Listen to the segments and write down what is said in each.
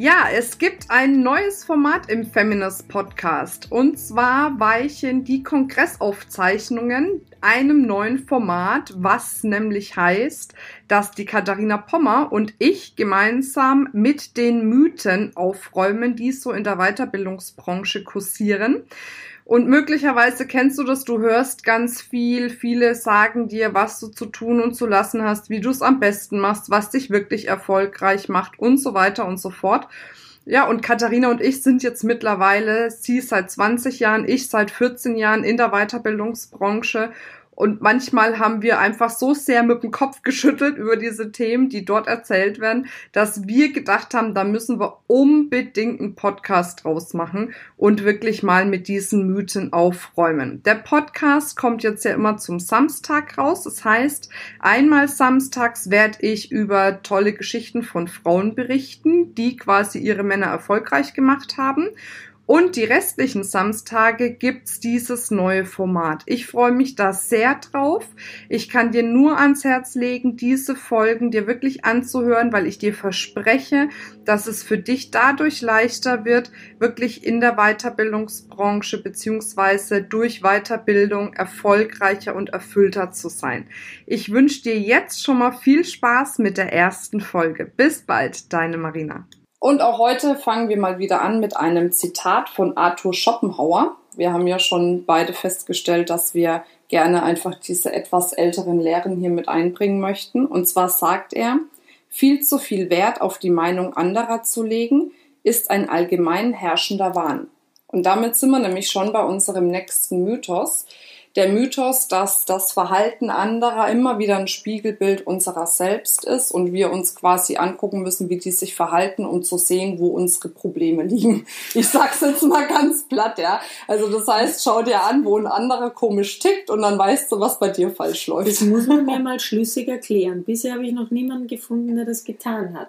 Ja, es gibt ein neues Format im Feminist Podcast und zwar weichen die Kongressaufzeichnungen einem neuen Format, was nämlich heißt, dass die Katharina Pommer und ich gemeinsam mit den Mythen aufräumen, die so in der Weiterbildungsbranche kursieren. Und möglicherweise kennst du das, du hörst ganz viel, viele sagen dir, was du zu tun und zu lassen hast, wie du es am besten machst, was dich wirklich erfolgreich macht und so weiter und so fort. Ja, und Katharina und ich sind jetzt mittlerweile, sie seit 20 Jahren, ich seit 14 Jahren in der Weiterbildungsbranche. Und manchmal haben wir einfach so sehr mit dem Kopf geschüttelt über diese Themen, die dort erzählt werden, dass wir gedacht haben, da müssen wir unbedingt einen Podcast draus machen und wirklich mal mit diesen Mythen aufräumen. Der Podcast kommt jetzt ja immer zum Samstag raus. Das heißt, einmal samstags werde ich über tolle Geschichten von Frauen berichten, die quasi ihre Männer erfolgreich gemacht haben. Und die restlichen Samstage gibt's dieses neue Format. Ich freue mich da sehr drauf. Ich kann dir nur ans Herz legen, diese Folgen dir wirklich anzuhören, weil ich dir verspreche, dass es für dich dadurch leichter wird, wirklich in der Weiterbildungsbranche bzw. durch Weiterbildung erfolgreicher und erfüllter zu sein. Ich wünsche dir jetzt schon mal viel Spaß mit der ersten Folge. Bis bald, deine Marina. Und auch heute fangen wir mal wieder an mit einem Zitat von Arthur Schopenhauer. Wir haben ja schon beide festgestellt, dass wir gerne einfach diese etwas älteren Lehren hier mit einbringen möchten. Und zwar sagt er, viel zu viel Wert auf die Meinung anderer zu legen, ist ein allgemein herrschender Wahn. Und damit sind wir nämlich schon bei unserem nächsten Mythos. Der Mythos, dass das Verhalten anderer immer wieder ein Spiegelbild unserer selbst ist und wir uns quasi angucken müssen, wie die sich verhalten, um zu sehen, wo unsere Probleme liegen. Ich sag's jetzt mal ganz platt, ja. Also das heißt, schau dir an, wo ein anderer komisch tickt und dann weißt du, was bei dir falsch läuft. Das muss man mir mal schlüssig erklären. Bisher habe ich noch niemanden gefunden, der das getan hat.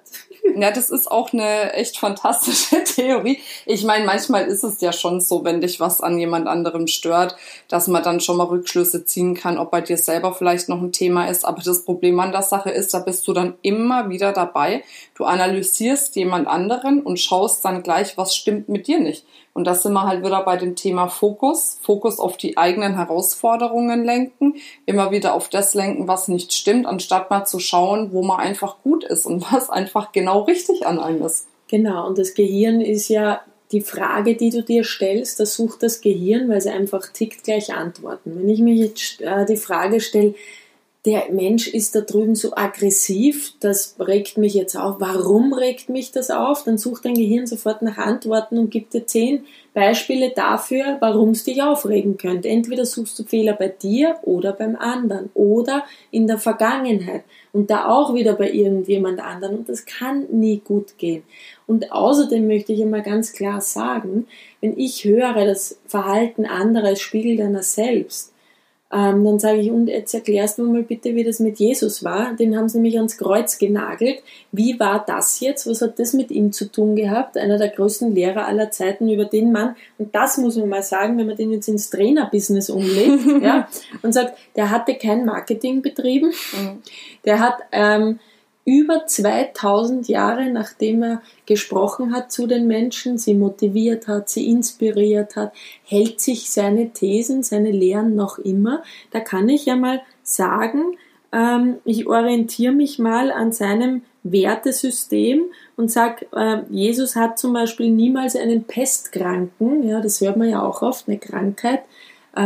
Ja, das ist auch eine echt fantastische Theorie. Ich meine, manchmal ist es ja schon so, wenn dich was an jemand anderem stört, dass man dann schon mal Rückschlüsse ziehen kann, ob bei dir selber vielleicht noch ein Thema ist. Aber das Problem an der Sache ist, da bist du dann immer wieder dabei. Du analysierst jemand anderen und schaust dann gleich, was stimmt mit dir nicht. Und da sind wir halt wieder bei dem Thema Fokus. Fokus auf die eigenen Herausforderungen lenken. Immer wieder auf das lenken, was nicht stimmt, anstatt mal zu schauen, wo man einfach gut ist und was einfach genau richtig an einem ist. Genau, und das Gehirn ist ja... Die Frage, die du dir stellst, das sucht das Gehirn, weil es einfach tickt, gleich Antworten. Wenn ich mir jetzt die Frage stelle, der Mensch ist da drüben so aggressiv, das regt mich jetzt auf, warum regt mich das auf? Dann sucht dein Gehirn sofort nach Antworten und gibt dir 10 Beispiele dafür, warum es dich aufregen könnte. Entweder suchst du Fehler bei dir oder beim anderen oder in der Vergangenheit und da auch wieder bei irgendjemand anderen und das kann nie gut gehen. Und außerdem möchte ich immer ganz klar sagen, wenn ich höre, das Verhalten anderer ist Spiegel deiner selbst, dann sage ich, und jetzt erklärst du mir mal bitte, wie das mit Jesus war. Den haben sie nämlich ans Kreuz genagelt. Wie war das jetzt? Was hat das mit ihm zu tun gehabt? Einer der größten Lehrer aller Zeiten über den Mann. Und das muss man mal sagen, wenn man den jetzt ins Trainerbusiness umlegt, ja, und sagt, der hatte kein Marketing betrieben. Der hat über 2000 Jahre, nachdem er gesprochen hat zu den Menschen, sie motiviert hat, sie inspiriert hat, hält sich seine Thesen, seine Lehren noch immer. Da kann ich ja mal sagen, ich orientiere mich mal an seinem Wertesystem und sage, Jesus hat zum Beispiel niemals einen Pestkranken, ja, das hört man ja auch oft, eine Krankheit,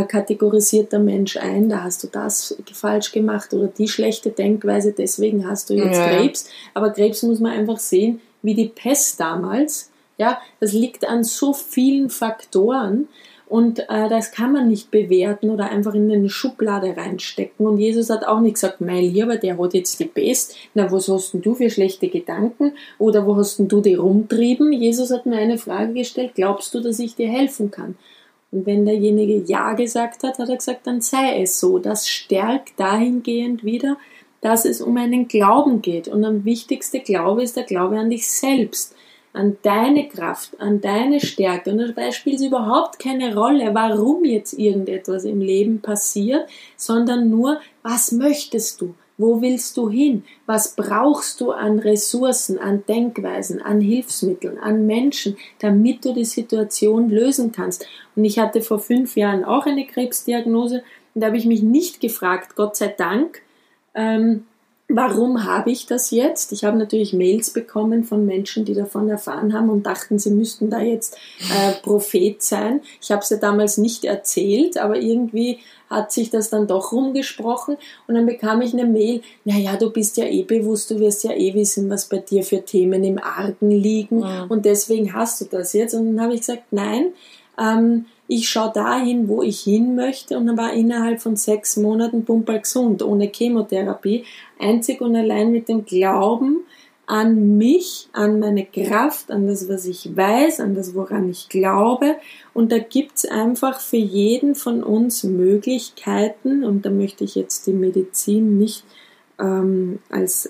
kategorisiert der Mensch ein, da hast du das falsch gemacht oder die schlechte Denkweise, deswegen hast du jetzt Krebs. Aber Krebs muss man einfach sehen, wie die Pest damals. Ja, das liegt an so vielen Faktoren und das kann man nicht bewerten oder einfach in eine Schublade reinstecken. Und Jesus hat auch nicht gesagt, mein Lieber, der hat jetzt die Pest, na, was hast denn du für schlechte Gedanken oder wo hast denn du die rumtrieben? Jesus hat mir eine Frage gestellt, glaubst du, dass ich dir helfen kann? Und wenn derjenige Ja gesagt hat, hat er gesagt, dann sei es so. Das stärkt dahingehend wieder, dass es um einen Glauben geht. Und am wichtigsten Glaube ist der Glaube an dich selbst, an deine Kraft, an deine Stärke. Und dabei spielt es überhaupt keine Rolle, warum jetzt irgendetwas im Leben passiert, sondern nur, was möchtest du? Wo willst du hin? Was brauchst du an Ressourcen, an Denkweisen, an Hilfsmitteln, an Menschen, damit du die Situation lösen kannst? Und ich hatte vor 5 Jahren auch eine Krebsdiagnose und da habe ich mich nicht gefragt, Gott sei Dank, warum habe ich das jetzt? Ich habe natürlich Mails bekommen von Menschen, die davon erfahren haben und dachten, sie müssten da jetzt Prophet sein. Ich habe es ja damals nicht erzählt, aber irgendwie hat sich das dann doch rumgesprochen und dann bekam ich eine Mail, naja, du bist ja eh bewusst, du wirst ja eh wissen, was bei dir für Themen im Argen liegen und deswegen hast du das jetzt. Und dann habe ich gesagt, nein, ich schaue dahin, wo ich hin möchte, und dann war innerhalb von 6 Monaten pumper gesund, ohne Chemotherapie, einzig und allein mit dem Glauben an mich, an meine Kraft, an das, was ich weiß, an das, woran ich glaube. Und da gibt's einfach für jeden von uns Möglichkeiten, und da möchte ich jetzt die Medizin nicht also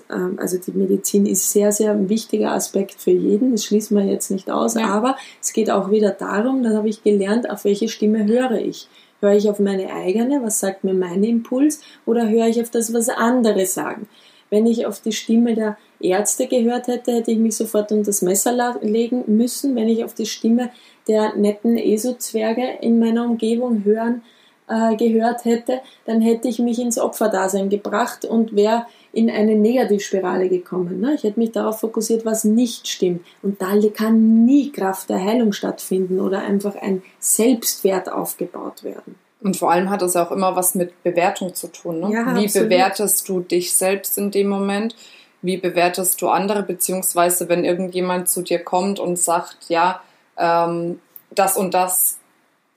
die Medizin ist sehr, sehr ein wichtiger Aspekt für jeden, das schließen wir jetzt nicht aus, ja. Aber es geht auch wieder darum, da habe ich gelernt, auf welche Stimme höre ich. Höre ich auf meine eigene, was sagt mir mein Impuls, oder höre ich auf das, was andere sagen? Wenn ich auf die Stimme der Ärzte gehört hätte, hätte ich mich sofort unter das Messer legen müssen. Wenn ich auf die Stimme der netten ESO-Zwerge in meiner Umgebung gehört hätte, dann hätte ich mich ins Opferdasein gebracht und wäre in eine Negativspirale gekommen. Ich hätte mich darauf fokussiert, was nicht stimmt. Und da kann nie Kraft der Heilung stattfinden oder einfach ein Selbstwert aufgebaut werden. Und vor allem hat es auch immer was mit Bewertung zu tun. Ne? Ja, wie absolut. Bewertest du dich selbst in dem Moment? Wie bewertest du andere? Beziehungsweise, wenn irgendjemand zu dir kommt und sagt, ja, das und das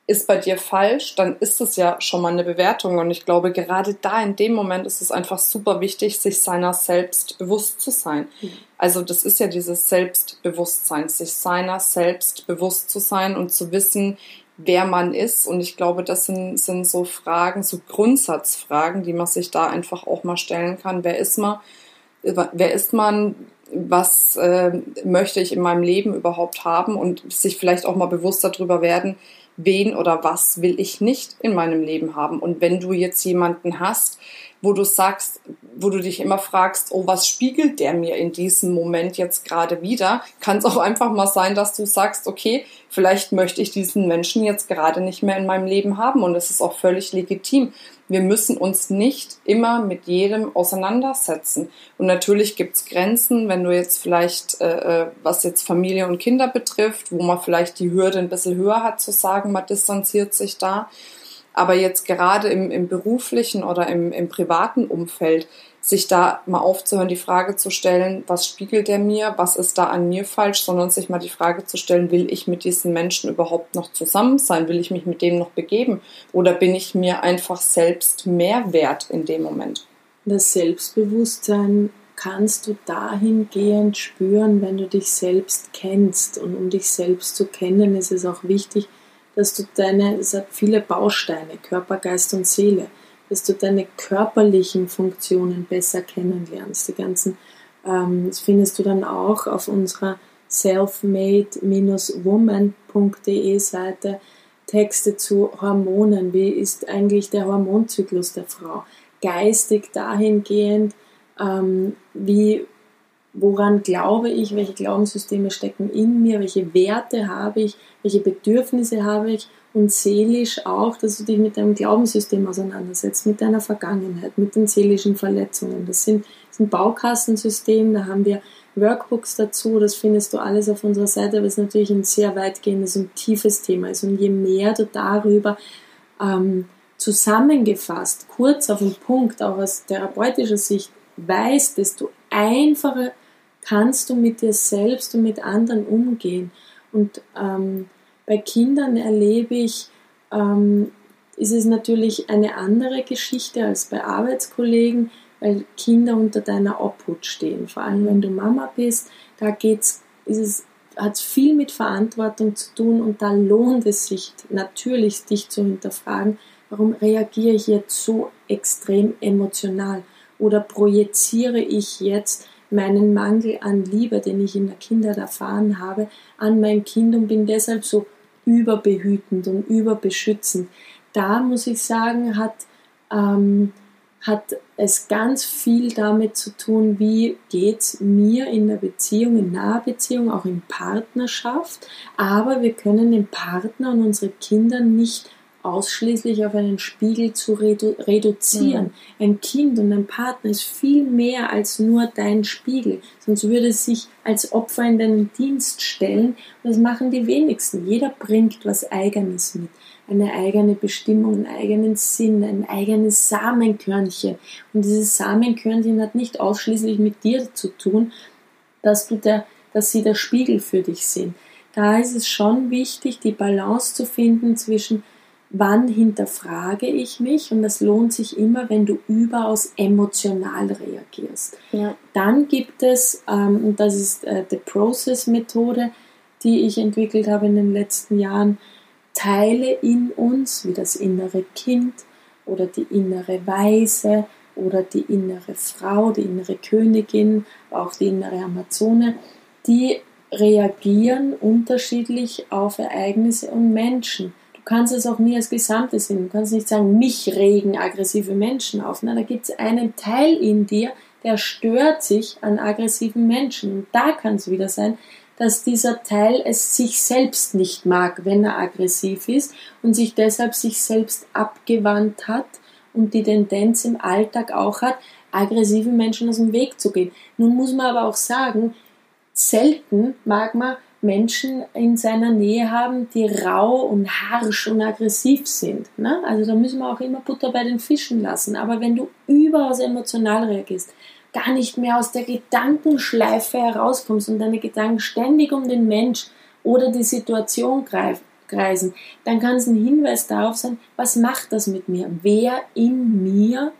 ist bei dir falsch, dann ist es ja schon mal eine Bewertung. Und ich glaube, gerade da in dem Moment ist es einfach super wichtig, sich seiner selbst bewusst zu sein. Also das ist ja dieses Selbstbewusstsein, sich seiner selbst bewusst zu sein und zu wissen, wer man ist. Und ich glaube, das sind so Fragen, so Grundsatzfragen, die man sich da einfach auch mal stellen kann. Wer ist man? Was möchte ich in meinem Leben überhaupt haben? Und sich vielleicht auch mal bewusst darüber werden, wen oder was will ich nicht in meinem Leben haben? Und wenn du jetzt jemanden hast, wo du dich immer fragst, oh, was spiegelt der mir in diesem Moment jetzt gerade wieder? Kann es auch einfach mal sein, dass du sagst, okay, vielleicht möchte ich diesen Menschen jetzt gerade nicht mehr in meinem Leben haben, und das ist auch völlig legitim. Wir müssen uns nicht immer mit jedem auseinandersetzen. Und natürlich gibt's Grenzen, wenn du jetzt vielleicht, was jetzt Familie und Kinder betrifft, wo man vielleicht die Hürde ein bisschen höher hat zu sagen, man distanziert sich da. Aber jetzt gerade im beruflichen oder im privaten Umfeld, sich da mal aufzuhören, die Frage zu stellen, was spiegelt der mir, was ist da an mir falsch, sondern sich mal die Frage zu stellen, will ich mit diesen Menschen überhaupt noch zusammen sein, will ich mich mit dem noch begeben oder bin ich mir einfach selbst mehr wert in dem Moment? Das Selbstbewusstsein kannst du dahingehend spüren, wenn du dich selbst kennst, und um dich selbst zu kennen, ist es auch wichtig, dass du es hat viele Bausteine, Körper, Geist und Seele, dass du deine körperlichen Funktionen besser kennenlernst. Die ganzen, das findest du dann auch auf unserer selfmade-woman.de Seite, Texte zu Hormonen. Wie ist eigentlich der Hormonzyklus der Frau? Geistig dahingehend, woran glaube ich, welche Glaubenssysteme stecken in mir, welche Werte habe ich, welche Bedürfnisse habe ich, und seelisch auch, dass du dich mit deinem Glaubenssystem auseinandersetzt, mit deiner Vergangenheit, mit den seelischen Verletzungen. Das ist ein Baukastensystem, da haben wir Workbooks dazu, das findest du alles auf unserer Seite, aber es ist natürlich ein sehr weitgehendes und tiefes Thema. Also je mehr du darüber zusammengefasst, kurz auf den Punkt, auch aus therapeutischer Sicht, weißt, desto einfacher kannst du mit dir selbst und mit anderen umgehen. Und bei Kindern erlebe ich, ist es natürlich eine andere Geschichte als bei Arbeitskollegen, weil Kinder unter deiner Obhut stehen. Vor allem, wenn du Mama bist, da ist es hat es viel mit Verantwortung zu tun und da lohnt es sich natürlich, dich zu hinterfragen, warum reagiere ich jetzt so extrem emotional oder projiziere ich jetzt meinen Mangel an Liebe, den ich in der Kindheit erfahren habe, an mein Kind und bin deshalb so überbehütend und überbeschützend. Da muss ich sagen, hat es ganz viel damit zu tun, wie geht es mir in der Beziehung, in naher Beziehung, auch in Partnerschaft. Aber wir können den Partner und unsere Kinder nicht ausschließlich auf einen Spiegel zu reduzieren. Mhm. Ein Kind und ein Partner ist viel mehr als nur dein Spiegel. Sonst würde es sich als Opfer in deinen Dienst stellen. Und das machen die wenigsten. Jeder bringt was Eigenes mit. Eine eigene Bestimmung, einen eigenen Sinn, ein eigenes Samenkörnchen. Und dieses Samenkörnchen hat nicht ausschließlich mit dir zu tun, dass sie der Spiegel für dich sind. Da ist es schon wichtig, die Balance zu finden zwischen, wann hinterfrage ich mich? Und das lohnt sich immer, wenn du überaus emotional reagierst. Ja. Dann gibt es, und das ist die Process-Methode, die ich entwickelt habe in den letzten Jahren, Teile in uns, wie das innere Kind oder die innere Weise oder die innere Frau, die innere Königin, auch die innere Amazone, die reagieren unterschiedlich auf Ereignisse und Menschen. Du kannst es auch nie als Gesamtes sehen. Du kannst nicht sagen, mich regen aggressive Menschen auf. Na, da gibt es einen Teil in dir, der stört sich an aggressiven Menschen. Und da kann es wieder sein, dass dieser Teil es sich selbst nicht mag, wenn er aggressiv ist und sich deshalb sich selbst abgewandt hat und die Tendenz im Alltag auch hat, aggressiven Menschen aus dem Weg zu gehen. Nun muss man aber auch sagen, selten mag man Menschen in seiner Nähe haben, die rau und harsch und aggressiv sind. Ne? Also da müssen wir auch immer Butter bei den Fischen lassen. Aber wenn du überaus emotional reagierst, gar nicht mehr aus der Gedankenschleife herauskommst und deine Gedanken ständig um den Mensch oder die Situation kreisen, dann kann es ein Hinweis darauf sein, was macht das mit mir? Wer in mir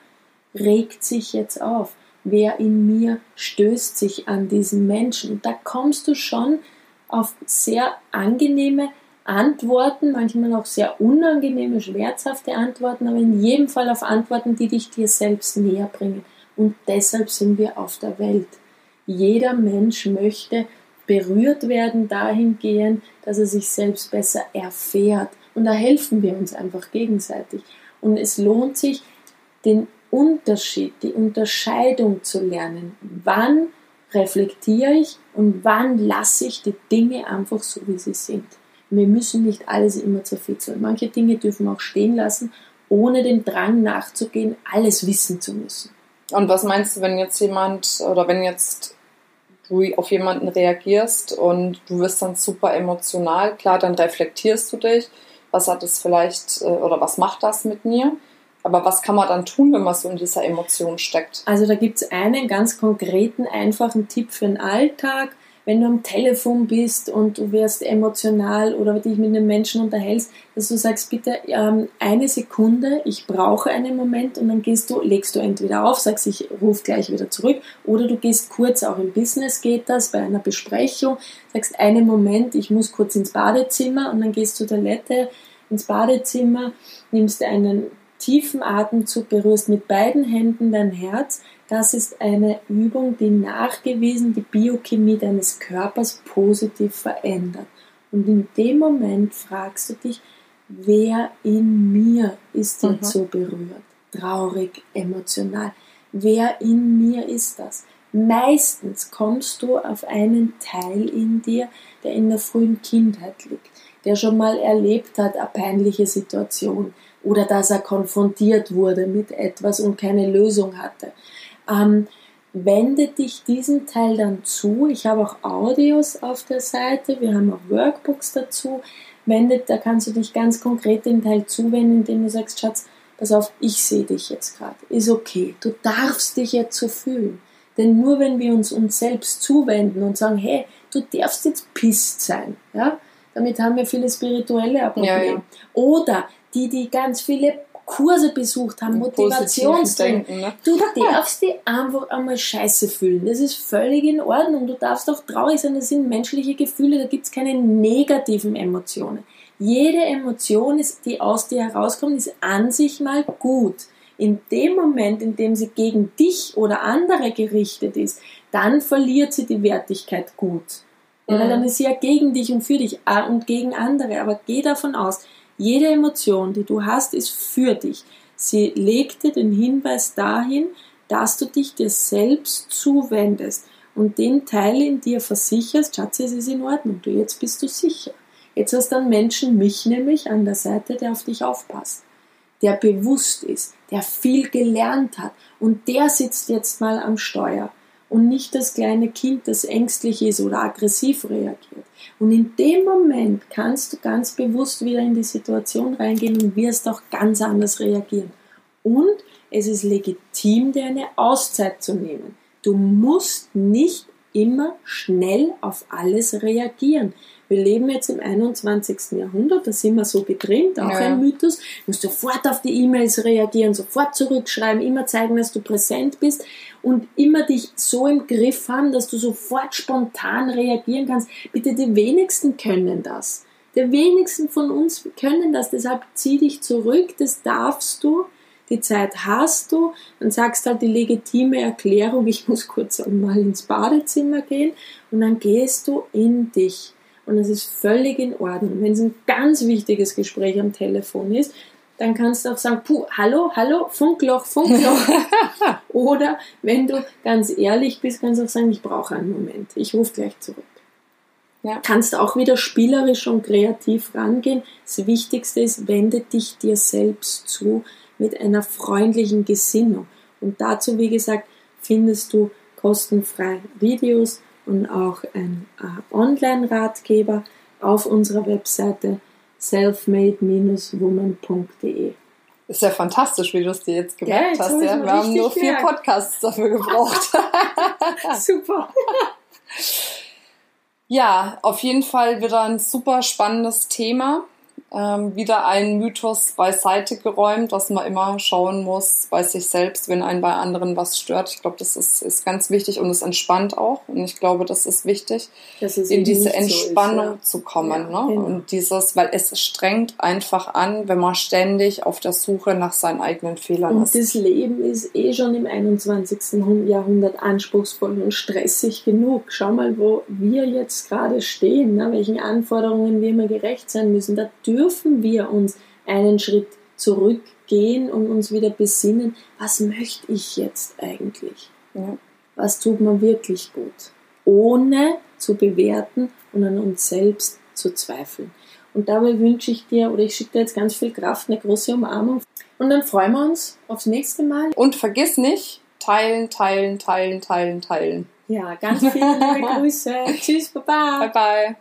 regt sich jetzt auf? Wer in mir stößt sich an diesen Menschen? Und da kommst du schon auf sehr angenehme Antworten, manchmal auch sehr unangenehme, schmerzhafte Antworten, aber in jedem Fall auf Antworten, die dich dir selbst näher bringen. Und deshalb sind wir auf der Welt. Jeder Mensch möchte berührt werden dahingehend, dass er sich selbst besser erfährt. Und da helfen wir uns einfach gegenseitig. Und es lohnt sich, den Unterschied, die Unterscheidung zu lernen. Wann reflektiere ich und wann lasse ich die Dinge einfach so, wie sie sind. Wir müssen nicht alles immer zerfitzeln. Manche Dinge dürfen wir auch stehen lassen, ohne dem Drang nachzugehen, alles wissen zu müssen. Und was meinst du, wenn jetzt jemand oder wenn jetzt du auf jemanden reagierst und du wirst dann super emotional, klar, dann reflektierst du dich, was hat es vielleicht oder was macht das mit mir? Aber was kann man dann tun, wenn man so in dieser Emotion steckt? Also da gibt es einen ganz konkreten, einfachen Tipp für den Alltag. Wenn du am Telefon bist und du wirst emotional oder dich mit einem Menschen unterhältst, dass du sagst, bitte eine Sekunde, ich brauche einen Moment, und dann legst du entweder auf, sagst, ich rufe gleich wieder zurück, oder du gehst kurz, auch im Business geht das, bei einer Besprechung, sagst, einen Moment, ich muss kurz ins Badezimmer, und dann gehst zur Toilette ins Badezimmer, nimmst einen tiefen Atemzug, berührst mit beiden Händen dein Herz. Das ist eine Übung, die nachgewiesen die Biochemie deines Körpers positiv verändert. Und in dem Moment fragst du dich, wer in mir ist denn so berührt, traurig, emotional? Wer in mir ist das? Meistens kommst du auf einen Teil in dir, der in der frühen Kindheit liegt, der schon mal erlebt hat, eine peinliche Situation, oder dass er konfrontiert wurde mit etwas und keine Lösung hatte. Wende dich diesem Teil dann zu. Ich habe auch Audios auf der Seite, wir haben auch Workbooks dazu. Da kannst du dich ganz konkret dem Teil zuwenden, indem du sagst, Schatz, pass auf, ich sehe dich jetzt gerade. Ist okay, du darfst dich jetzt so fühlen. Denn nur wenn wir uns selbst zuwenden und sagen, hey, du darfst jetzt pisst sein, ja? Damit haben wir viele spirituelle Probleme. Ja, ja. Oder die ganz viele Kurse besucht haben, Motivationsdenken. Ne? Du darfst dich einfach einmal scheiße fühlen. Das ist völlig in Ordnung. Du darfst auch traurig sein. Das sind menschliche Gefühle. Da gibt es keine negativen Emotionen. Jede Emotion, die aus dir herauskommt, ist an sich mal gut. In dem Moment, in dem sie gegen dich oder andere gerichtet ist, dann verliert sie die Wertigkeit gut. Ja, weil dann ist sie ja gegen dich und für dich und gegen andere. Aber geh davon aus, jede Emotion, die du hast, ist für dich. Sie legt dir den Hinweis dahin, dass du dich dir selbst zuwendest und den Teil in dir versicherst, Schatz, es ist in Ordnung, du, jetzt bist du sicher. Jetzt hast du einen Menschen, mich nämlich, an der Seite, der auf dich aufpasst, der bewusst ist, der viel gelernt hat und der sitzt jetzt mal am Steuer. Und nicht das kleine Kind, das ängstlich ist oder aggressiv reagiert. Und in dem Moment kannst du ganz bewusst wieder in die Situation reingehen und wirst auch ganz anders reagieren. Und es ist legitim, dir eine Auszeit zu nehmen. Du musst nicht immer schnell auf alles reagieren. Wir leben jetzt im 21. Jahrhundert, da sind wir so getrimmt, auch ein Mythos. Du musst sofort auf die E-Mails reagieren, sofort zurückschreiben, immer zeigen, dass du präsent bist und immer dich so im Griff haben, dass du sofort spontan reagieren kannst. Bitte, die wenigsten können das. Die wenigsten von uns können das, deshalb zieh dich zurück, das darfst du. Die Zeit hast du, dann sagst halt die legitime Erklärung, ich muss kurz einmal ins Badezimmer gehen und dann gehst du in dich. Und das ist völlig in Ordnung. Wenn es ein ganz wichtiges Gespräch am Telefon ist, dann kannst du auch sagen, puh, hallo, Funkloch. Oder wenn du ganz ehrlich bist, kannst du auch sagen, ich brauche einen Moment, ich rufe gleich zurück. Ja. Kannst auch wieder spielerisch und kreativ rangehen. Das Wichtigste ist, wende dich dir selbst zu, mit einer freundlichen Gesinnung. Und dazu, wie gesagt, findest du kostenfrei Videos und auch einen Online-Ratgeber auf unserer Webseite selfmade-woman.de. Ist ja fantastisch, wie du es dir jetzt gemacht hast. Ja? Wir haben nur 4 Podcasts dafür gebraucht. Super. Ja, auf jeden Fall wieder ein super spannendes Thema. Wieder ein Mythos beiseite geräumt, dass man immer schauen muss bei sich selbst, wenn einen bei anderen was stört. Ich glaube, das ist ganz wichtig und es entspannt auch. Und ich glaube, das ist wichtig, in diese Entspannung zu kommen. Ja, ne? Genau. Und weil es strengt einfach an, wenn man ständig auf der Suche nach seinen eigenen Fehlern ist. Und das Leben ist schon im 21. Jahrhundert anspruchsvoll und stressig genug. Schau mal, wo wir jetzt gerade stehen, ne? Welchen Anforderungen wir immer gerecht sein müssen. Da dürfen wir uns einen Schritt zurückgehen und uns wieder besinnen, was möchte ich jetzt eigentlich? Ja. Was tut mir wirklich gut? Ohne zu bewerten und an uns selbst zu zweifeln. Und dabei wünsche ich dir, oder ich schicke dir jetzt ganz viel Kraft, eine große Umarmung. Und dann freuen wir uns aufs nächste Mal. Und vergiss nicht, teilen. Ja, ganz viele liebe Grüße. Tschüss, baba. Bye.